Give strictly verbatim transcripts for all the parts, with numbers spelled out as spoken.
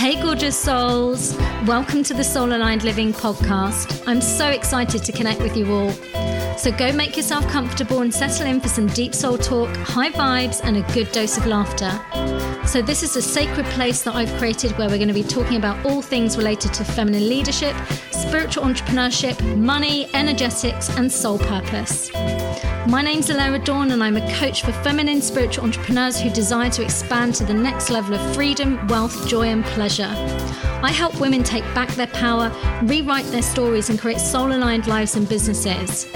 Hey gorgeous souls, welcome to the Soul Aligned Living Podcast. I'm so excited to connect with you all. So go make yourself comfortable and settle in for some deep soul talk, high vibes and a good dose of laughter. So this is a sacred place that I've created where we're going to be talking about all things related to feminine leadership, spiritual entrepreneurship, money, energetics and soul purpose. My name's Alera Dawn and I'm a coach for feminine spiritual entrepreneurs who desire to expand to the next level of freedom, wealth, joy and pleasure. I help women take back their power, rewrite their stories and create soul-aligned lives and businesses.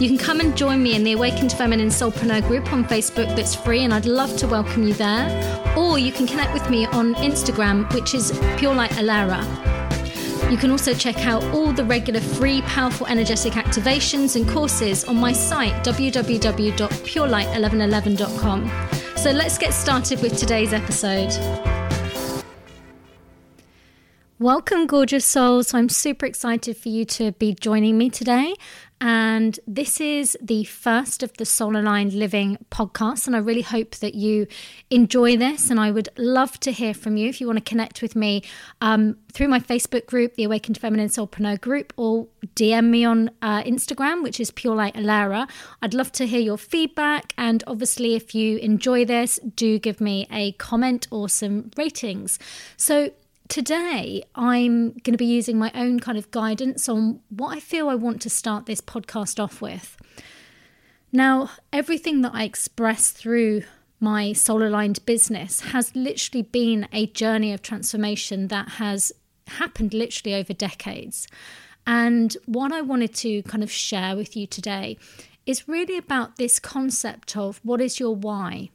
You can come and join me in the Awakened Feminine Soulpreneur group on Facebook that's free and I'd love to welcome you there. Or you can connect with me on Instagram, which is Pure Light Alera. You can also check out all the regular free, powerful, energetic activations and courses on my site, w w w dot pure light eleven eleven dot com. So let's get started with today's episode. Welcome, gorgeous souls. I'm super excited for you to be joining me today. And this is the first of the Soul Aligned Living podcast, and I really hope that you enjoy this, and I would love to hear from you if you want to connect with me um, through my Facebook group, the Awakened Feminine Soulpreneur group, or D M me on uh, Instagram, which is Pure Light Alera. I'd love to hear your feedback, and obviously if you enjoy this, do give me a comment or some ratings. So today, I'm going to be using my own kind of guidance on what I feel I want to start this podcast off with. Now, everything that I express through my Soul Aligned business has literally been a journey of transformation that has happened literally over decades. And what I wanted to kind of share with you today is really about this concept of what is your why,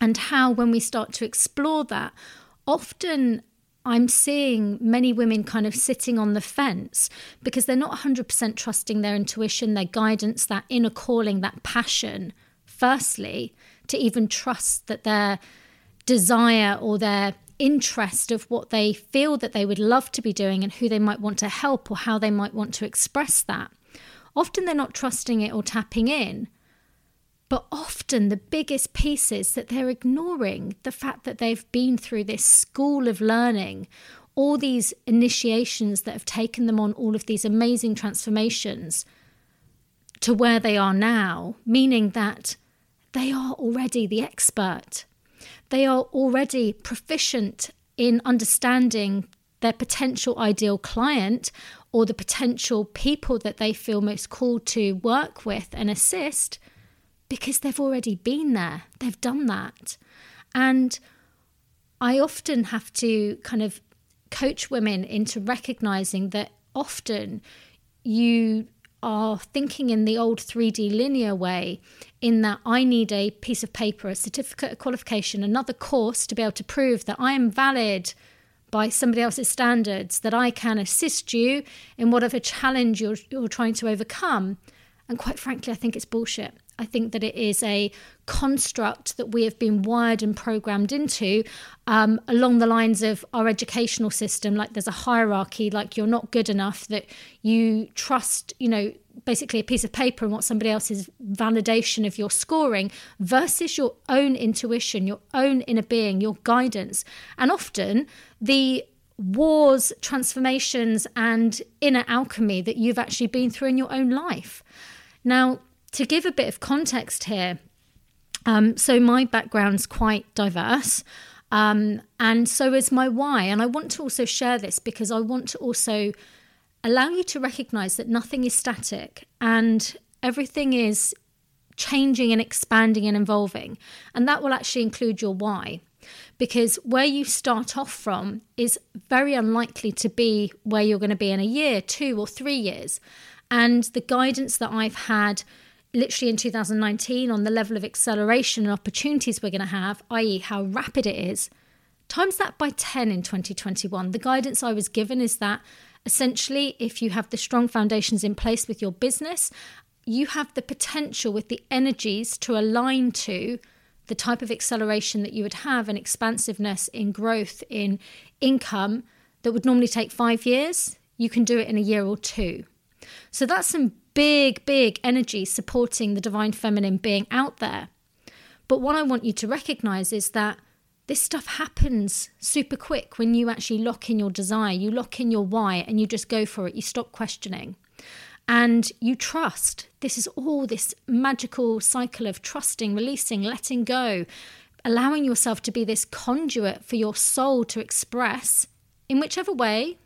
and how when we start to explore that, often I'm seeing many women kind of sitting on the fence because they're not one hundred percent trusting their intuition, their guidance, that inner calling, that passion, firstly, to even trust that their desire or their interest of what they feel that they would love to be doing and who they might want to help or how they might want to express that. Often they're not trusting it or tapping in. But often the biggest piece is that they're ignoring the fact that they've been through this school of learning, all these initiations that have taken them on all of these amazing transformations to where they are now, meaning that they are already the expert. They are already proficient in understanding their potential ideal client or the potential people that they feel most called to work with and assist, because they've already been there, they've done that. And I often have to kind of coach women into recognizing that often you are thinking in the old three D linear way, in that I need a piece of paper, a certificate, a qualification, another course to be able to prove that I am valid by somebody else's standards, that I can assist you in whatever challenge you're, you're trying to overcome. And quite frankly, I think it's bullshit. I think that it is a construct that we have been wired and programmed into um, along the lines of our educational system. Like there's a hierarchy, like you're not good enough, that you trust, you know, basically a piece of paper and what somebody else's validation of your scoring versus your own intuition, your own inner being, your guidance. And often the wars, transformations and inner alchemy that you've actually been through in your own life. Now, to give a bit of context here, um, so my background's quite diverse, um, and so is my why. And I want to also share this because I want to also allow you to recognize that nothing is static and everything is changing and expanding and evolving. And that will actually include your why, because where you start off from is very unlikely to be where you're going to be in a year, two or three years. And the guidance that I've had literally in two thousand nineteen on the level of acceleration and opportunities we're going to have, that is how rapid it is, times that by ten in twenty twenty-one. The guidance I was given is that essentially if you have the strong foundations in place with your business, you have the potential with the energies to align to the type of acceleration that you would have and expansiveness in growth in income that would normally take five years. You can do it in a year or two. So that's some big, big energy supporting the divine feminine being out there. But what I want you to recognize is that This stuff happens super quick when you actually lock in your desire, you lock in your why, and you just go for it. You stop questioning and you trust. This is all this magical cycle of trusting, releasing, letting go, allowing yourself to be this conduit for your soul to express in whichever way.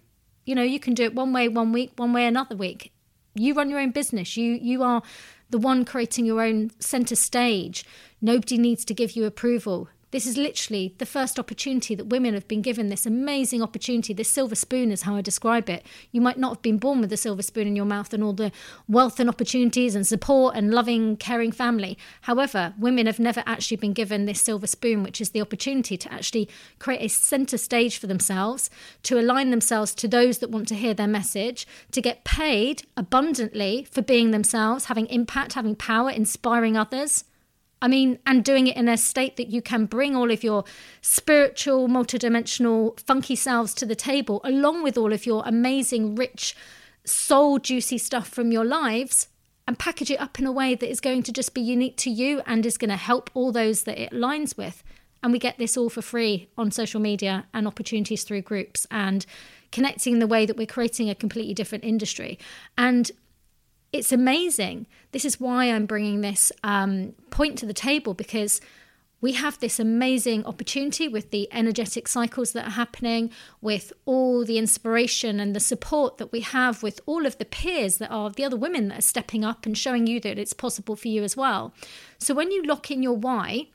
You know, you can do it one way one week, one way another week. You run your own business. You you are the one creating your own center stage. Nobody needs to give you approval. This is literally the first opportunity that women have been given, this amazing opportunity. This silver spoon is how I describe it. You might not have been born with a silver spoon in your mouth and all the wealth and opportunities and support and loving, caring family. However, women have never actually been given this silver spoon, which is the opportunity to actually create a center stage for themselves, to align themselves to those that want to hear their message, to get paid abundantly for being themselves, having impact, having power, inspiring others. I mean, and doing it in a state that you can bring all of your spiritual, multidimensional, funky selves to the table, along with all of your amazing, rich, soul juicy stuff from your lives, and package it up in a way that is going to just be unique to you and is going to help all those that it aligns with. And we get this all for free on social media and opportunities through groups and connecting in the way that we're creating a completely different industry. And it's amazing. This is why I'm bringing this um, point to the table, because we have this amazing opportunity with the energetic cycles that are happening, with all the inspiration and the support that we have, with all of the peers that are the other women that are stepping up and showing you that it's possible for you as well. So when you lock in your why,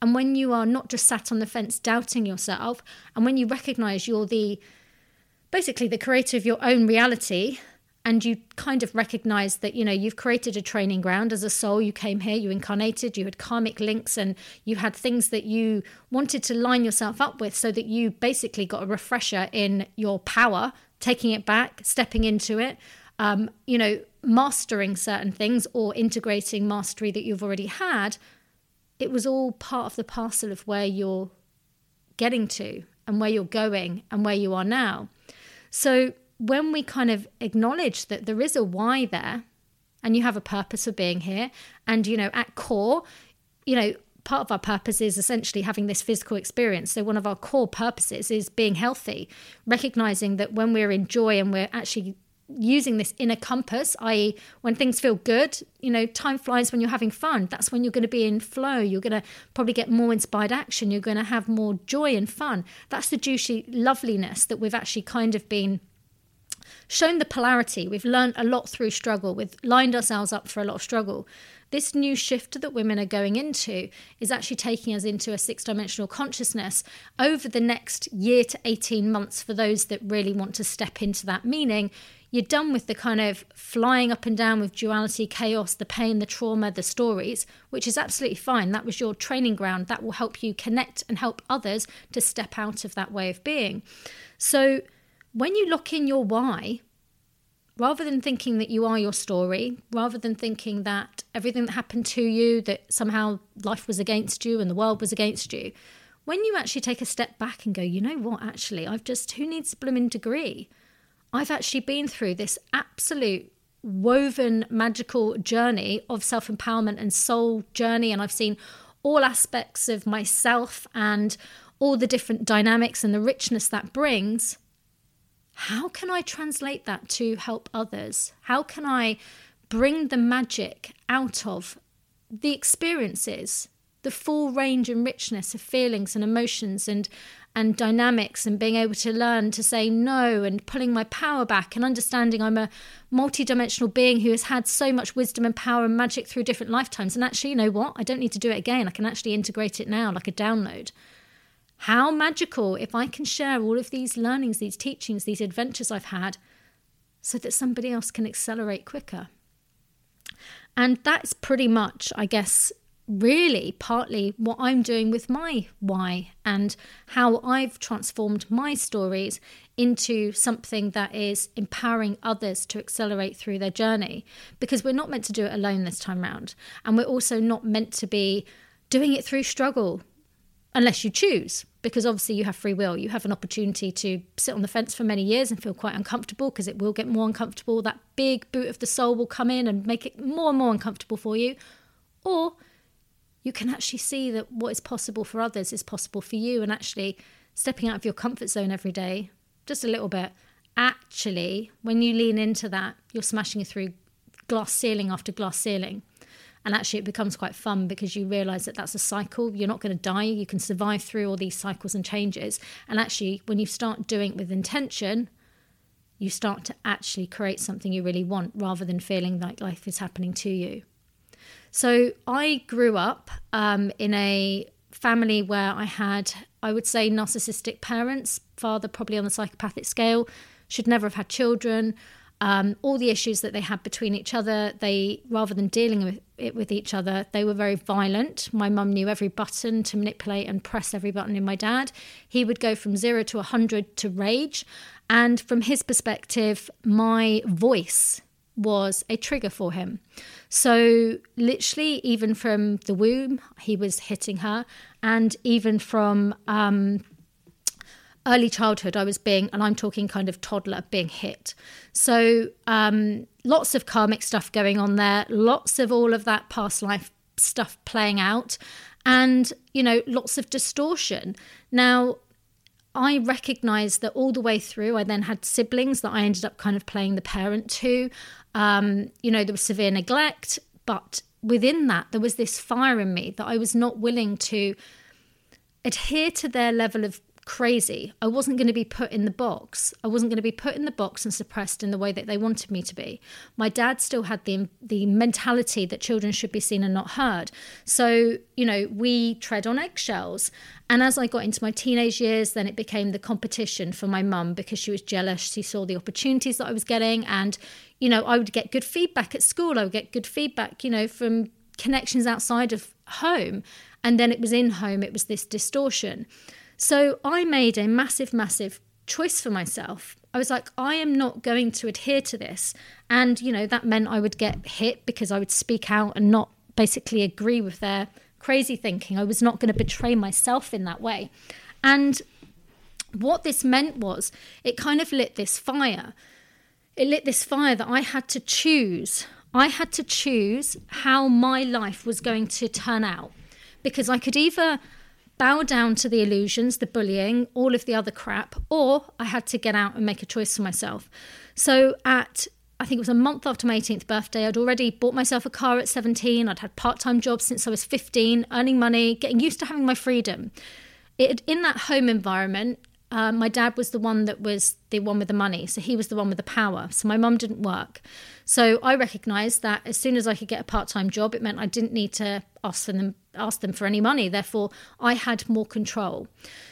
and when you are not just sat on the fence doubting yourself, and when you recognize you're the basically the creator of your own reality, and you kind of recognize that, you know, you've created a training ground as a soul. You came here, you incarnated, you had karmic links, and you had things that you wanted to line yourself up with so that you basically got a refresher in your power, taking it back, stepping into it, um, you know, mastering certain things or integrating mastery that you've already had. It was all part of the parcel of where you're getting to and where you're going and where you are now. So when we kind of acknowledge that there is a why there, and you have a purpose for being here, and, you know, at core, you know, part of our purpose is essentially having this physical experience. So one of our core purposes is being healthy, recognizing that when we're in joy and we're actually using this inner compass, that is when things feel good, you know, time flies when you're having fun. That's when you're going to be in flow. You're going to probably get more inspired action. You're going to have more joy and fun. That's the juicy loveliness that we've actually kind of been shown the polarity. We've learned a lot through struggle. We've lined ourselves up for a lot of struggle. This new shift that women are going into is actually taking us into a six-dimensional consciousness over the next year to eighteen months for those that really want to step into that. Meaning you're done with the kind of flying up and down with duality, chaos, the pain, the trauma, the stories, which is absolutely fine. That was your training ground. That will help you connect and help others to step out of that way of being. So when you lock in your why, rather than thinking that you are your story, rather than thinking that everything that happened to you, that somehow life was against you and the world was against you, when you actually take a step back and go, you know what, actually, I've just, who needs a blooming degree? I've actually been through this absolute woven magical journey of self-empowerment and soul journey, and I've seen all aspects of myself and all the different dynamics and the richness that brings. How can I translate that to help others? How can I bring the magic out of the experiences, the full range and richness of feelings and emotions and and dynamics, and being able to learn to say no and pulling my power back and understanding I'm a multidimensional being who has had so much wisdom and power and magic through different lifetimes. And actually, you know what? I don't need to do it again. I can actually integrate it now like a download. How magical if I can share all of these learnings, these teachings, these adventures I've had so that somebody else can accelerate quicker. And that's pretty much, I guess, really partly what I'm doing with my why and how I've transformed my stories into something that is empowering others to accelerate through their journey. Because we're not meant to do it alone this time round. And we're also not meant to be doing it through struggle. Unless you choose, because obviously you have free will. You have an opportunity to sit on the fence for many years and feel quite uncomfortable, because it will get more uncomfortable. That big boot of the soul will come in and make it more and more uncomfortable for you. Or you can actually see that what is possible for others is possible for you. And actually stepping out of your comfort zone every day, just a little bit, actually, when you lean into that, you're smashing through glass ceiling after glass ceiling. And actually it becomes quite fun because you realise that that's a cycle. You're not going to die. You can survive through all these cycles and changes. And actually when you start doing it with intention, you start to actually create something you really want rather than feeling like life is happening to you. So I grew up um, in a family where I had, I would say, narcissistic parents. Father probably on the psychopathic scale, should never have had children. Um, all the issues that they had between each other, they, rather than dealing with it with each other, they were very violent. My mum knew every button to manipulate and press every button in my dad. He would go from zero to one hundred to rage. And from his perspective, my voice was a trigger for him. So literally, even from the womb, he was hitting her. And even from um, early childhood, I was being, and I'm talking kind of toddler, being hit. So um, lots of karmic stuff going on there, lots of all of that past life stuff playing out, and, you know, lots of distortion. Now, I recognised that all the way through. I then had siblings that I ended up kind of playing the parent to. Um, you know, there was severe neglect, but within that, there was this fire in me that I was not willing to adhere to their level of crazy. I wasn't going to be put in the box. I wasn't going to be put in the box and suppressed in the way that they wanted me to be. My dad still had the the mentality that children should be seen and not heard. So, you know, we tread on eggshells. And as I got into my teenage years, then it became the competition for my mum because she was jealous. She saw the opportunities that I was getting. And, you know, I would get good feedback at school. I would get good feedback, you know, from connections outside of home. And then it was in home. It was this distortion. So I made a massive, massive choice for myself. I was like, I am not going to adhere to this. And, you know, that meant I would get hit because I would speak out and not basically agree with their crazy thinking. I was not going to betray myself in that way. And what this meant was it kind of lit this fire. It lit this fire that I had to choose. I had to choose how my life was going to turn out, because I could either bow down to the illusions, the bullying, all of the other crap, or I had to get out and make a choice for myself. So at, I think it was a month after my eighteenth birthday, I'd already bought myself a car at seventeen. I'd had part-time jobs since I was fifteen, earning money, getting used to having my freedom. It, in that home environment, uh, my dad was the one that was the one with the money. So he was the one with the power. So my mum didn't work. So I recognised that as soon as I could get a part-time job, it meant I didn't need to ask for them ask them for any money. Therefore, I had more control.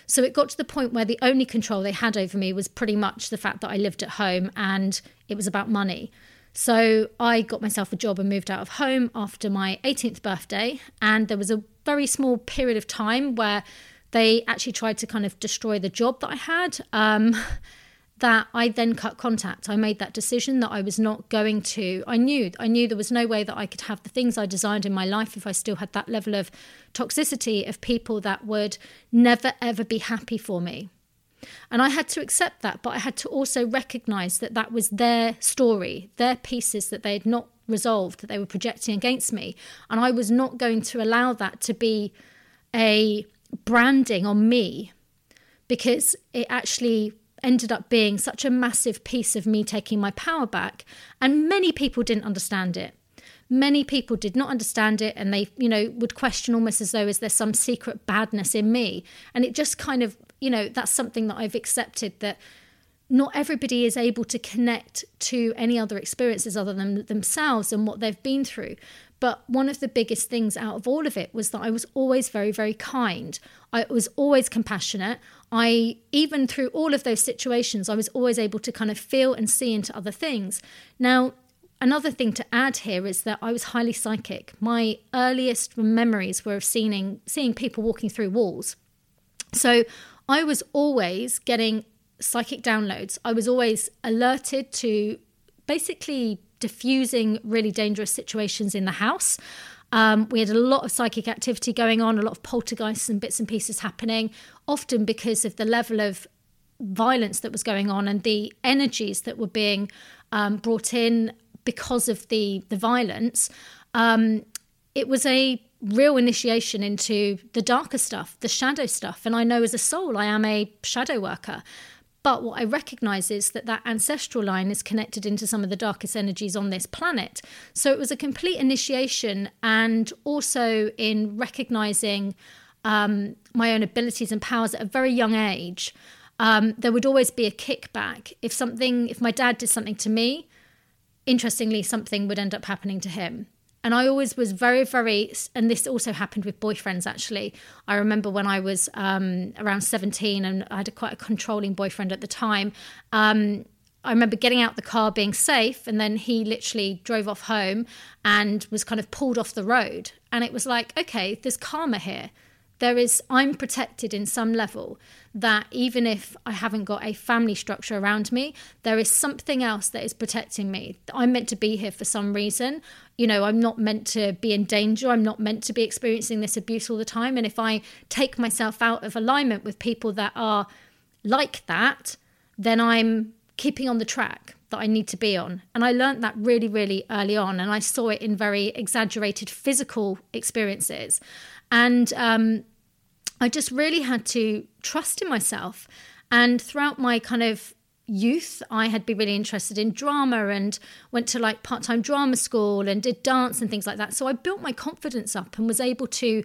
So it got to the point where the only control they had over me was pretty much the fact that I lived at home and it was about money. So I got myself a job and moved out of home after my eighteenth birthday. And there was a very small period of time where they actually tried to kind of destroy the job that I had, um, that I then cut contact. I made that decision that I was not going to, I knew, I knew there was no way that I could have the things I desired in my life if I still had that level of toxicity of people that would never, ever be happy for me. And I had to accept that, but I had to also recognise that that was their story, their pieces that they had not resolved, that they were projecting against me. And I was not going to allow that to be a branding on me, because it actually ended up being such a massive piece of me taking my power back. And many people didn't understand it. Many people did not understand it. And they, you know, would question almost as though, is there some secret badness in me? And it just kind of, you know, that's something that I've accepted, that not everybody is able to connect to any other experiences other than themselves and what they've been through. But one of the biggest things out of all of it was that I was always very, very kind. I was always compassionate. I, even through all of those situations, I was always able to kind of feel and see into other things. Now, another thing to add here is that I was highly psychic. My earliest memories were of seeing, seeing people walking through walls. So I was always getting psychic downloads. I was always alerted to basically diffusing really dangerous situations in the house. Um, we had a lot of psychic activity going on, a lot of poltergeists and bits and pieces happening, often because of the level of violence that was going on and the energies that were being um, brought in because of the the violence. Um, it was a real initiation into the darker stuff, the shadow stuff. And I know as a soul, I am a shadow worker. But what I recognize is that that ancestral line is connected into some of the darkest energies on this planet. So it was a complete initiation, and also in recognizing um, my own abilities and powers at a very young age. Um, there would always be a kickback. If something, if my dad did something to me, interestingly, something would end up happening to him. And I always was very, very, and this also happened with boyfriends, actually. I remember when I was um, around seventeen, and I had a, quite a controlling boyfriend at the time. Um, I remember getting out the car, being safe, and then he literally drove off home and was kind of pulled off the road. And it was like, okay, there's karma here. There is, I'm protected in some level, that even if I haven't got a family structure around me, there is something else that is protecting me. I'm meant to be here for some reason. You know, I'm not meant to be in danger. I'm not meant to be experiencing this abuse all the time. And if I take myself out of alignment with people that are like that, then I'm keeping on the track that I need to be on. And I learned that really, really early on. And I saw it in very exaggerated physical experiences. And, um, I just really had to trust in myself. And throughout my kind of youth, I had been really interested in drama and went to like part-time drama school and did dance and things like that. So I built my confidence up and was able to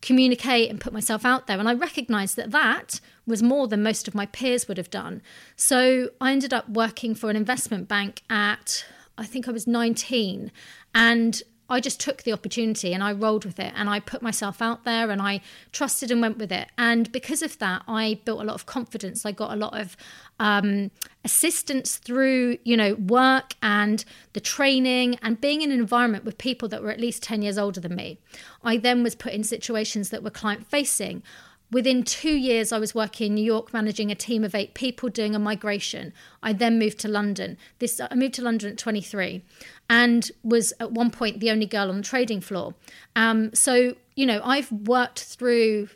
communicate and put myself out there. And I recognized that that was more than most of my peers would have done. So I ended up working for an investment bank at, I think I was nineteen. And I just took the opportunity and I rolled with it, and I put myself out there and I trusted and went with it. And because of that, I built a lot of confidence. I got a lot of um, assistance through, you know, work and the training and being in an environment with people that were at least ten years older than me. I then was put in situations that were client facing. Within two years, I was working in New York, managing a team of eight people, doing a migration. I then moved to London. This I moved to London at twenty-three and was at one point the only girl on the trading floor. Um, so, you know, I've worked through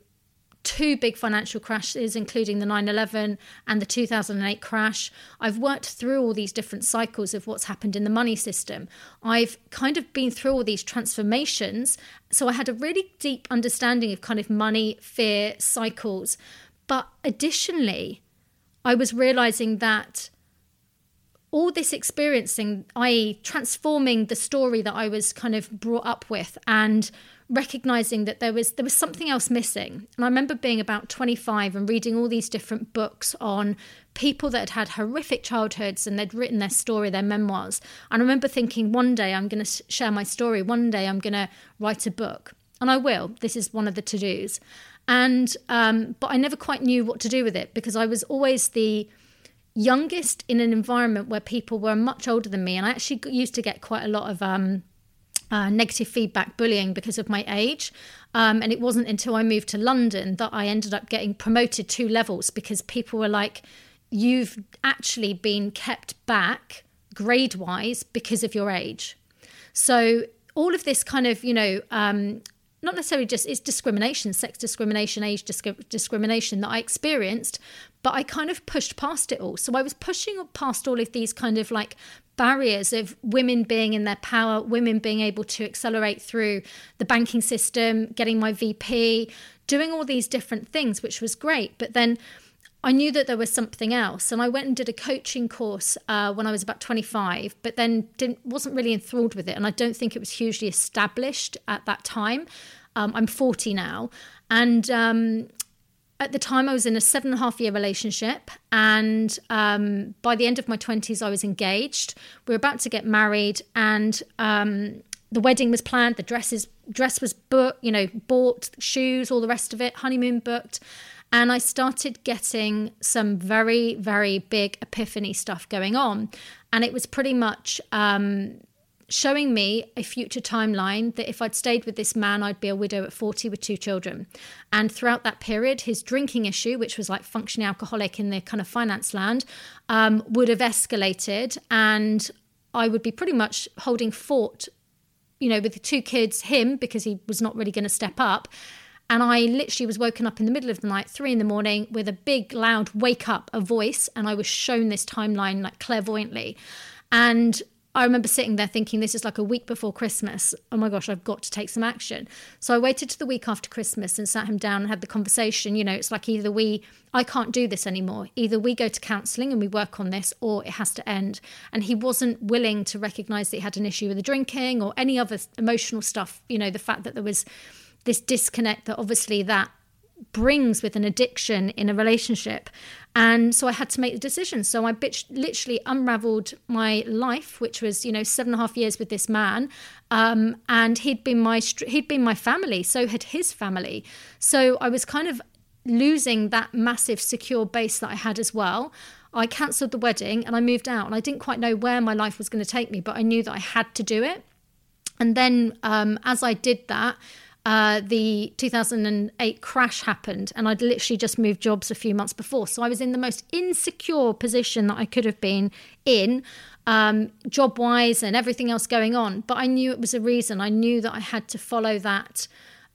two big financial crashes, including the nine eleven and the two thousand eight crash. I've worked through all these different cycles of what's happened in the money system. I've kind of been through all these transformations. So I had a really deep understanding of kind of money, fear, cycles. But additionally, I was realizing that all this experiencing, that is transforming the story that I was kind of brought up with, and recognizing that there was there was something else missing. And I remember being about twenty-five and reading all these different books on people that had had horrific childhoods, and they'd written their story, their memoirs. And I remember thinking, one day I'm going to share my story. One day I'm going to write a book. And I will. This is one of the to-dos. And um, but I never quite knew what to do with it, because I was always the youngest in an environment where people were much older than me. And I actually used to get quite a lot of um Uh, negative feedback, bullying because of my age. Um, and it wasn't until I moved to London that I ended up getting promoted two levels, because people were like, you've actually been kept back grade wise because of your age. So all of this kind of, you know, um, not necessarily just, it's discrimination, sex discrimination, age disc- discrimination that I experienced, but I kind of pushed past it all. So I was pushing past all of these kind of like barriers of women being in their power, women being able to accelerate through the banking system, getting my V P, doing all these different things, which was great. But then I knew that there was something else. And I went and did a coaching course uh, when I was about twenty-five, but then didn't, wasn't really enthralled with it. And I don't think it was hugely established at that time. Um, I'm forty now. And um, at the time I was in a seven and a half year relationship. And um, by the end of my twenties, I was engaged. We were about to get married, and um, the wedding was planned. The dresses, dress was booked, you know, bought, shoes, all the rest of it, honeymoon booked. And I started getting some very, very big epiphany stuff going on. And it was pretty much um, showing me a future timeline that if I'd stayed with this man, I'd be a widow at forty with two children. And throughout that period, his drinking issue, which was like functioning alcoholic in the kind of finance land, um, would have escalated. And I would be pretty much holding fort, you know, with the two kids, him, because he was not really going to step up. And I literally was woken up in the middle of the night, three in the morning, with a big, loud wake up, a voice. And I was shown this timeline like clairvoyantly. And I remember sitting there thinking, this is like a week before Christmas. Oh my gosh, I've got to take some action. So I waited to the week after Christmas and sat him down and had the conversation. You know, it's like either we, I can't do this anymore. Either we go to counselling and we work on this, or it has to end. And he wasn't willing to recognise that he had an issue with the drinking or any other emotional stuff. You know, the fact that there was this disconnect that obviously that brings with an addiction in a relationship. And so I had to make the decision. So I bitch, literally unraveled my life, which was, you know, seven and a half years with this man. Um, and he'd been my, he'd been my family. So had his family. So I was kind of losing that massive secure base that I had as well. I cancelled the wedding and I moved out, and I didn't quite know where my life was going to take me, but I knew that I had to do it. And then um, as I did that, Uh, the two thousand eight crash happened, and I'd literally just moved jobs a few months before. So I was in the most insecure position that I could have been in, um, job-wise and everything else going on. But I knew it was a reason. I knew that I had to follow that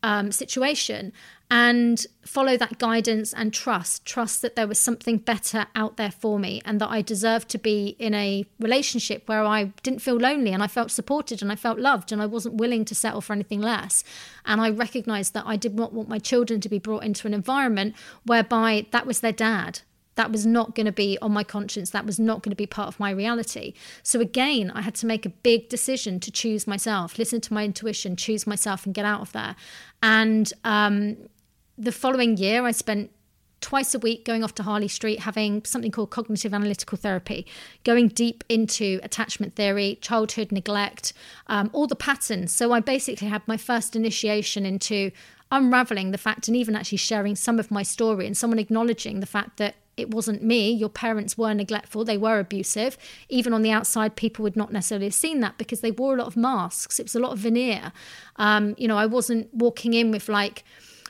um, situation and follow that guidance and trust, trust that there was something better out there for me, and that I deserved to be in a relationship where I didn't feel lonely and I felt supported and I felt loved, and I wasn't willing to settle for anything less. And I recognised that I did not want my children to be brought into an environment whereby that was their dad. That was not going to be on my conscience. That was not going to be part of my reality. So again, I had to make a big decision to choose myself, listen to my intuition, choose myself, and get out of there. And um, the following year, I spent twice a week going off to Harley Street, having something called cognitive analytical therapy, going deep into attachment theory, childhood neglect, um, all the patterns. So I basically had my first initiation into unraveling the fact, and even actually sharing some of my story, and someone acknowledging the fact that it wasn't me. Your parents were neglectful. They were abusive. Even on the outside, people would not necessarily have seen that because they wore a lot of masks. It was a lot of veneer. Um, you know, I wasn't walking in with like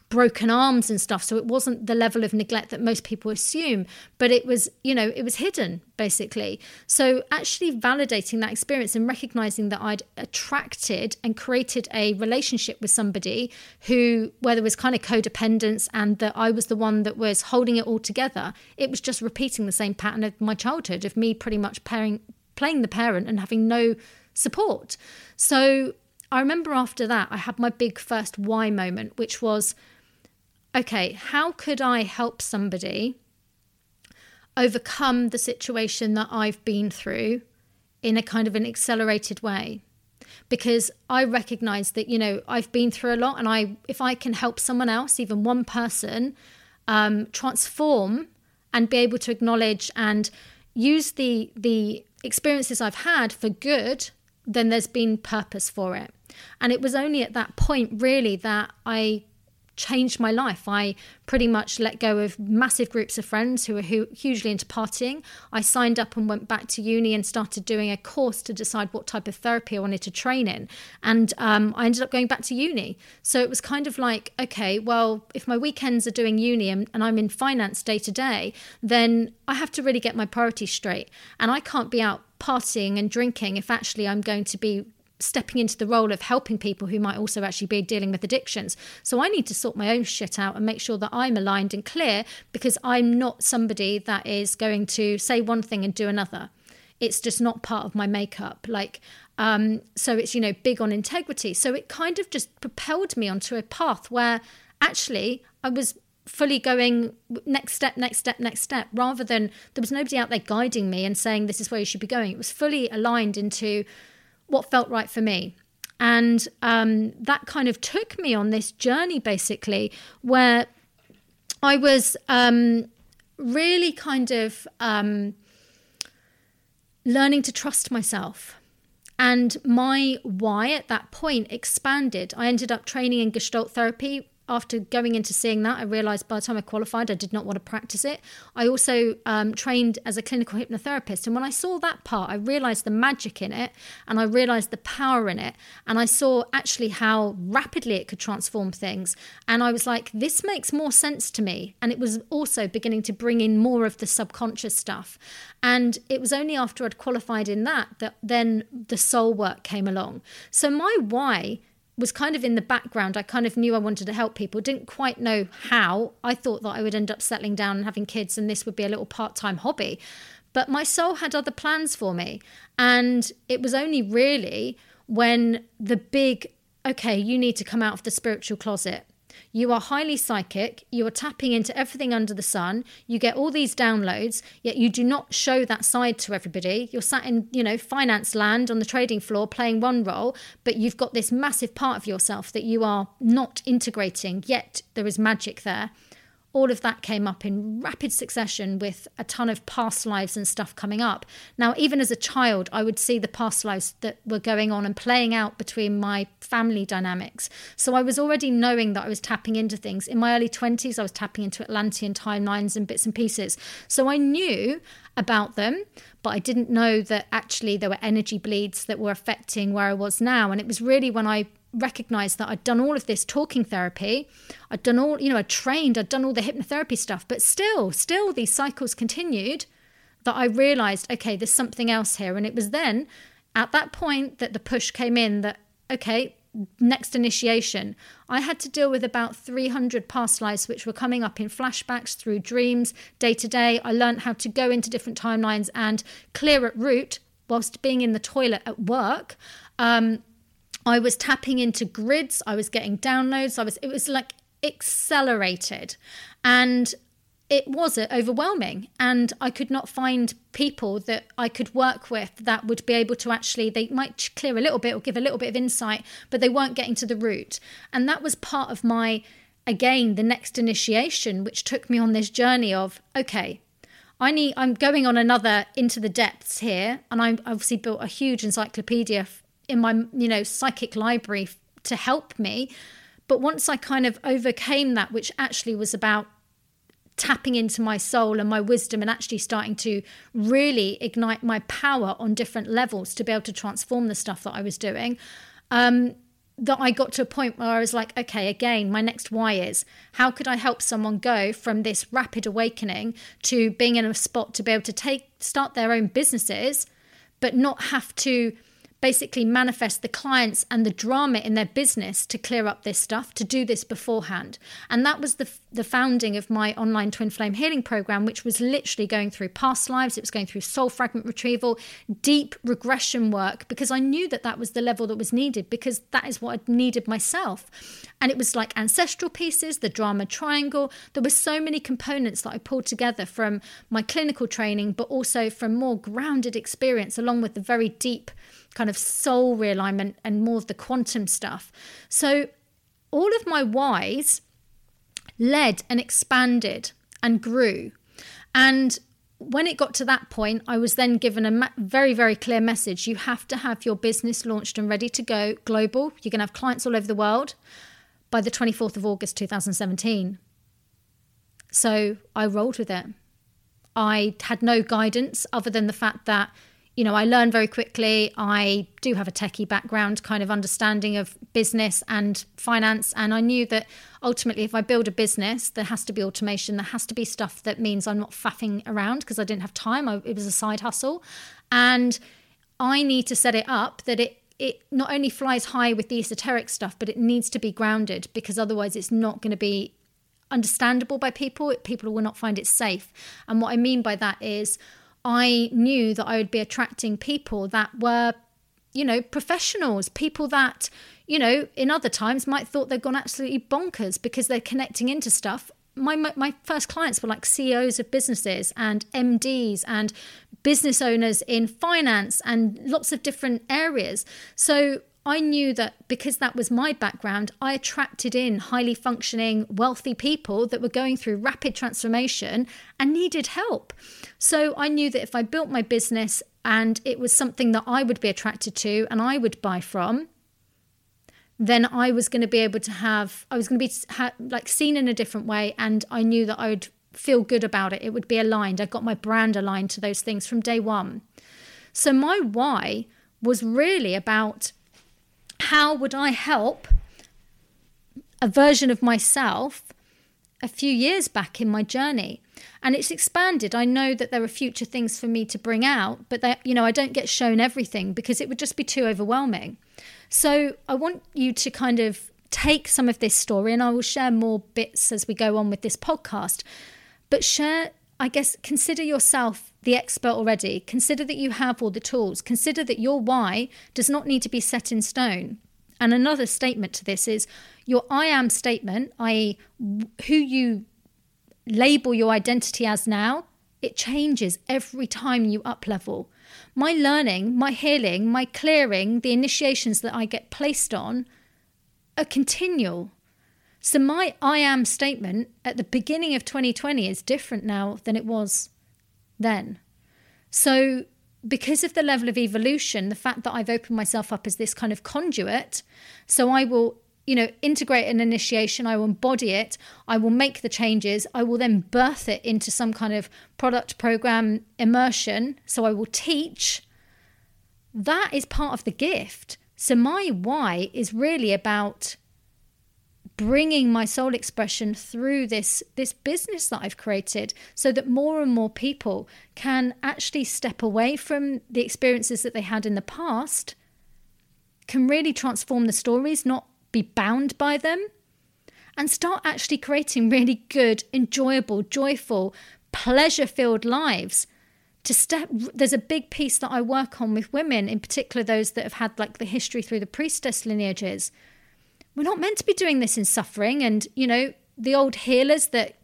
broken arms and stuff. So it wasn't the level of neglect that most people assume, but it was, you know, it was hidden basically. So actually validating that experience and recognizing that I'd attracted and created a relationship with somebody who, where there was kind of codependence, and that I was the one that was holding it all together. It was just repeating the same pattern of my childhood, of me pretty much pairing, playing the parent and having no support. So I remember after that, I had my big first why moment, which was, okay, how could I help somebody overcome the situation that I've been through in a kind of an accelerated way? Because I recognize that, you know, I've been through a lot, and I, if I can help someone else, even one person, um, transform and be able to acknowledge and use the, the experiences I've had for good, then there's been purpose for it. And it was only at that point really that I changed my life. I pretty much let go of massive groups of friends who were hugely into partying. I signed up and went back to uni and started doing a course to decide what type of therapy I wanted to train in. And um, I ended up going back to uni. So it was kind of like, okay, well, if my weekends are doing uni and, and I'm in finance day to day, then I have to really get my priorities straight. And I can't be out partying and drinking if actually I'm going to be stepping into the role of helping people who might also actually be dealing with addictions. So I need to sort my own shit out and make sure that I'm aligned and clear, because I'm not somebody that is going to say one thing and do another. It's just not part of my makeup. Like, um, so it's, you know, big on integrity. So it kind of just propelled me onto a path where actually I was fully going next step, next step, next step, rather than there was nobody out there guiding me and saying, this is where you should be going. It was fully aligned into what felt right for me. And um, that kind of took me on this journey, basically, where I was um, really kind of um, learning to trust myself. And my why at that point expanded. I ended up training in Gestalt therapy. After going into seeing that, I realised by the time I qualified, I did not want to practice it. I also um, trained as a clinical hypnotherapist. And when I saw that part, I realised the magic in it, and I realised the power in it. And I saw actually how rapidly it could transform things. And I was like, this makes more sense to me. And it was also beginning to bring in more of the subconscious stuff. And it was only after I'd qualified in that, that then the soul work came along. So my why was kind of in the background. I kind of knew I wanted to help people, didn't quite know how. I thought that I would end up settling down and having kids, and this would be a little part-time hobby. But my soul had other plans for me. And it was only really when the big, okay, you need to come out of the spiritual closet. You are highly psychic. You are tapping into everything under the sun. You get all these downloads, yet you do not show that side to everybody. You're sat in, you know, finance land on the trading floor playing one role, but you've got this massive part of yourself that you are not integrating, yet there is magic there. All of that came up in rapid succession with a ton of past lives and stuff coming up. Now, even as a child, I would see the past lives that were going on and playing out between my family dynamics. So I was already knowing that I was tapping into things. In my early twenties, I was tapping into Atlantean timelines and bits and pieces. So I knew about them, but I didn't know that actually there were energy bleeds that were affecting where I was now. And it was really when I recognized that I'd done all of this talking therapy, I'd done all, you know, I trained, I'd done all the hypnotherapy stuff, but still, still these cycles continued, that I realized, okay, there's something else here. And it was then at that point that the push came in that, okay, next initiation. I had to deal with about three hundred past lives, which were coming up in flashbacks through dreams, day to day. I learned how to go into different timelines and clear at root whilst being in the toilet at work. Um, I was tapping into grids, I was getting downloads, I was it was like accelerated, and it was overwhelming, and I could not find people that I could work with that would be able to actually, they might clear a little bit or give a little bit of insight, but they weren't getting to the root. And that was part of my, again, the next initiation, which took me on this journey of, okay, I need, I'm going on another into the depths here, and I obviously built a huge encyclopedia f- in my, you know, psychic library to help me. But once I kind of overcame that, which actually was about tapping into my soul and my wisdom and actually starting to really ignite my power on different levels to be able to transform the stuff that I was doing, um, that I got to a point where I was like, okay, again, my next why is, how could I help someone go from this rapid awakening to being in a spot to be able to take, start their own businesses, but not have to basically manifest the clients and the drama in their business to clear up this stuff, to do this beforehand. And that was the the founding of my online twin flame healing program, which was literally going through past lives. It was going through soul fragment retrieval, deep regression work, because I knew that that was the level that was needed, because that is what I needed myself. And it was like ancestral pieces, the drama triangle. There were so many components that I pulled together from my clinical training, but also from more grounded experience, along with the very deep kind of soul realignment and more of the quantum stuff. So all of my whys led and expanded and grew. And when it got to that point, I was then given a very, very clear message. You have to have your business launched and ready to go global. You're going to have clients all over the world by the twenty-fourth of August, two thousand seventeen. So I rolled with it. I had no guidance other than the fact that, you know, I learn very quickly. I do have a techie background, kind of understanding of business and finance. And I knew that ultimately, if I build a business, there has to be automation. There has to be stuff that means I'm not faffing around, because I didn't have time. I, it was a side hustle. And I need to set it up that it, it not only flies high with the esoteric stuff, but it needs to be grounded, because otherwise it's not going to be understandable by people. People will not find it safe. And what I mean by that is, I knew that I would be attracting people that were, you know, professionals, people that, you know, in other times might thought they'd gone absolutely bonkers because they're connecting into stuff. My my first clients were like C E Os of businesses and M Ds and business owners in finance and lots of different areas. So I knew that because that was my background, I attracted in highly functioning, wealthy people that were going through rapid transformation and needed help. So I knew that if I built my business and it was something that I would be attracted to and I would buy from, then I was going to be able to have, I was going to be ha- like seen in a different way. And I knew that I would feel good about it. It would be aligned. I got my brand aligned to those things from day one. So my why was really about, how would I help a version of myself a few years back in my journey? And it's expanded. I know that there are future things for me to bring out, but that, you know, I don't get shown everything because it would just be too overwhelming. So I want you to kind of take some of this story, and I will share more bits as we go on with this podcast, but share I guess, consider yourself the expert already. Consider that you have all the tools. Consider that your why does not need to be set in stone. And another statement to this is your I am statement, that is who you label your identity as now, it changes every time you up level. My learning, my healing, my clearing, the initiations that I get placed on are continual. So my I am statement at the beginning of twenty twenty is different now than it was then. So because of the level of evolution, the fact that I've opened myself up as this kind of conduit, so I will, you know, integrate an initiation, I will embody it, I will make the changes, I will then birth it into some kind of product, program, immersion, so I will teach. That is part of the gift. So my why is really about bringing my soul expression through this, this business that I've created so that more and more people can actually step away from the experiences that they had in the past, can really transform the stories, not be bound by them, and start actually creating really good, enjoyable, joyful, pleasure-filled lives. To step, there's a big piece that I work on with women, in particular those that have had like the history through the priestess lineages. We're not meant to be doing this in suffering. And, you know, the old healers that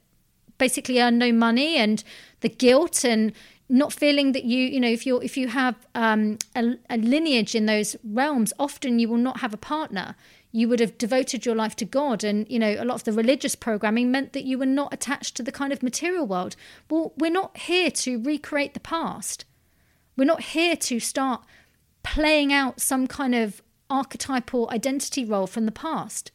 basically earn no money, and the guilt, and not feeling that you, you know, if you're, if you have um, a, a lineage in those realms, often you will not have a partner. You would have devoted your life to God. And, you know, a lot of the religious programming meant that you were not attached to the kind of material world. Well, we're not here to recreate the past. We're not here to start playing out some kind of archetypal identity role from the past.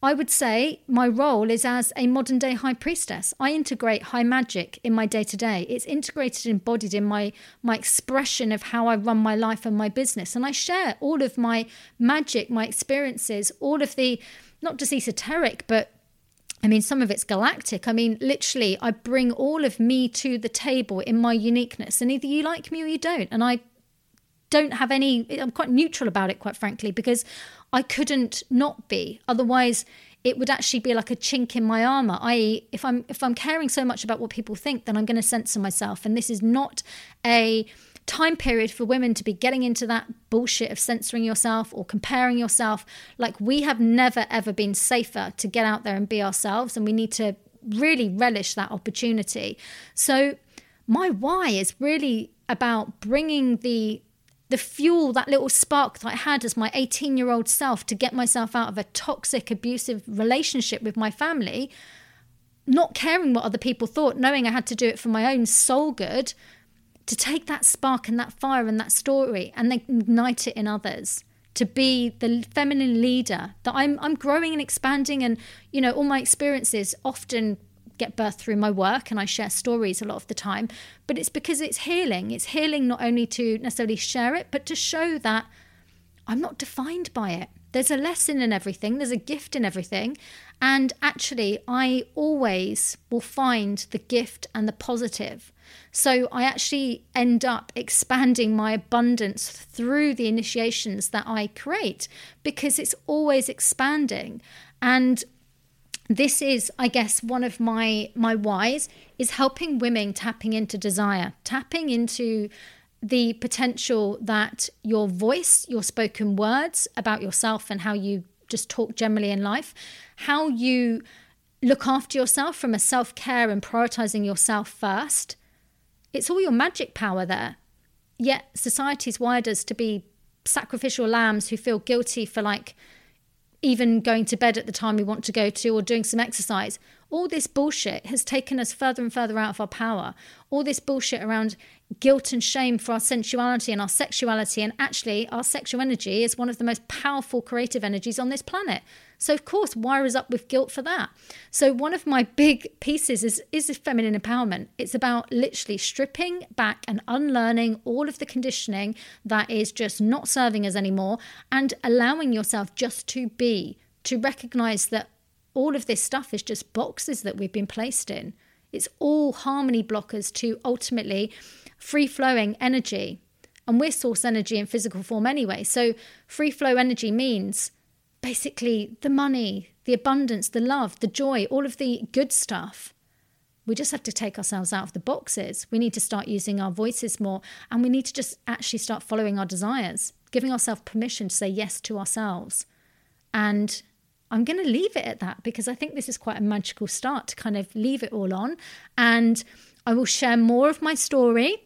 I would say my role is as a modern day high priestess. I integrate high magic in my day to day. It's integrated and embodied in my my expression of how I run my life and my business. And I share all of my magic, my experiences, all of the, not just esoteric, but I mean, some of it's galactic. I mean, literally, I bring all of me to the table in my uniqueness. And either you like me or you don't. And I don't have any, I'm quite neutral about it, quite frankly, because I couldn't not be. Otherwise, it would actually be like a chink in my armor. that is, if I'm if I'm caring so much about what people think, then I'm going to censor myself. And this is not a time period for women to be getting into that bullshit of censoring yourself or comparing yourself. Like, we have never ever been safer to get out there and be ourselves, and we need to really relish that opportunity. So my why is really about bringing the The fuel, that little spark that I had as my eighteen-year-old self to get myself out of a toxic, abusive relationship with my family, not caring what other people thought, knowing I had to do it for my own soul good, to take that spark and that fire and that story and then ignite it in others, to be the feminine leader that I'm, I'm growing and expanding. And, you know, all my experiences often get birthed through my work, and I share stories a lot of the time, but it's because it's healing. It's healing not only to necessarily share it, but to show that I'm not defined by it. There's a lesson in everything. There's a gift in everything. And actually, I always will find the gift and the positive. So I actually end up expanding my abundance through the initiations that I create, because it's always expanding. And this is, I guess, one of my my whys, is helping women tapping into desire, tapping into the potential that your voice, your spoken words about yourself and how you just talk generally in life, how you look after yourself from a self-care and prioritizing yourself first. It's all your magic power there. Yet society's wired us to be sacrificial lambs who feel guilty for like even going to bed at the time we want to go to, or doing some exercise. All this bullshit has taken us further and further out of our power. All this bullshit around guilt and shame for our sensuality and our sexuality. And actually, our sexual energy is one of the most powerful creative energies on this planet. So of course, wire us up with guilt for that. So one of my big pieces is, is feminine empowerment. It's about literally stripping back and unlearning all of the conditioning that is just not serving us anymore, and allowing yourself just to be, to recognize that all of this stuff is just boxes that we've been placed in. It's all harmony blockers to ultimately free-flowing energy. And we're source energy in physical form anyway. So free-flow energy means basically the money, the abundance, the love, the joy, all of the good stuff. We just have to take ourselves out of the boxes. We need to start using our voices more, and we need to just actually start following our desires, giving ourselves permission to say yes to ourselves. And I'm going to leave it at that, because I think this is quite a magical start to kind of leave it all on. And I will share more of my story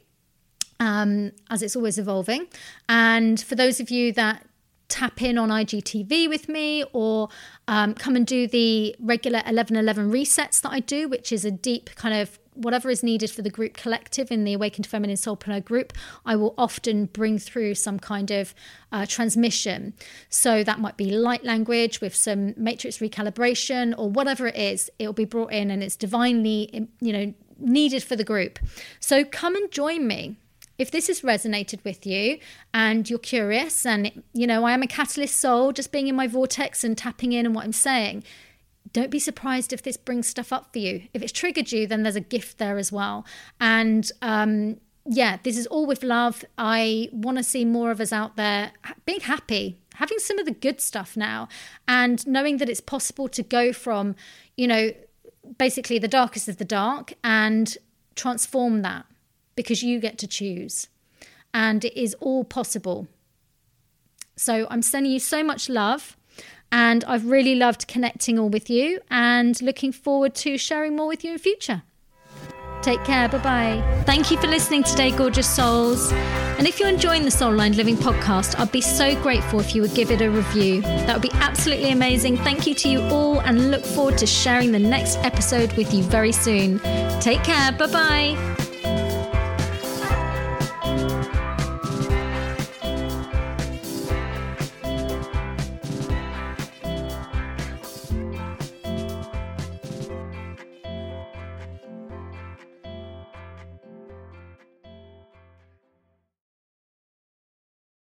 um, as it's always evolving. And for those of you that tap in on I G T V with me, or um, come and do the regular eleven eleven resets that I do, which is a deep kind of whatever is needed for the group collective in the Awakened Feminine Soulpreneur group. I will often bring through some kind of uh, transmission. So that might be light language with some matrix recalibration or whatever it is. It'll be brought in, and it's divinely, you know, needed for the group. So come and join me. If this has resonated with you and you're curious, and, you know, I am a catalyst soul, just being in my vortex and tapping in on what I'm saying, don't be surprised if this brings stuff up for you. If it's triggered you, then there's a gift there as well. And um, yeah, this is all with love. I want to see more of us out there being happy, having some of the good stuff now, and knowing that it's possible to go from, you know, basically the darkest of the dark and transform that. Because you get to choose, and it is all possible. So I'm sending you so much love, and I've really loved connecting all with you, and looking forward to sharing more with you in future. Take care. Bye-bye. Thank you for listening today, gorgeous souls. And if you're enjoying the Soul Aligned Living podcast, I'd be so grateful if you would give it a review. That would be absolutely amazing. Thank you to you all, and look forward to sharing the next episode with you very soon. Take care. Bye-bye.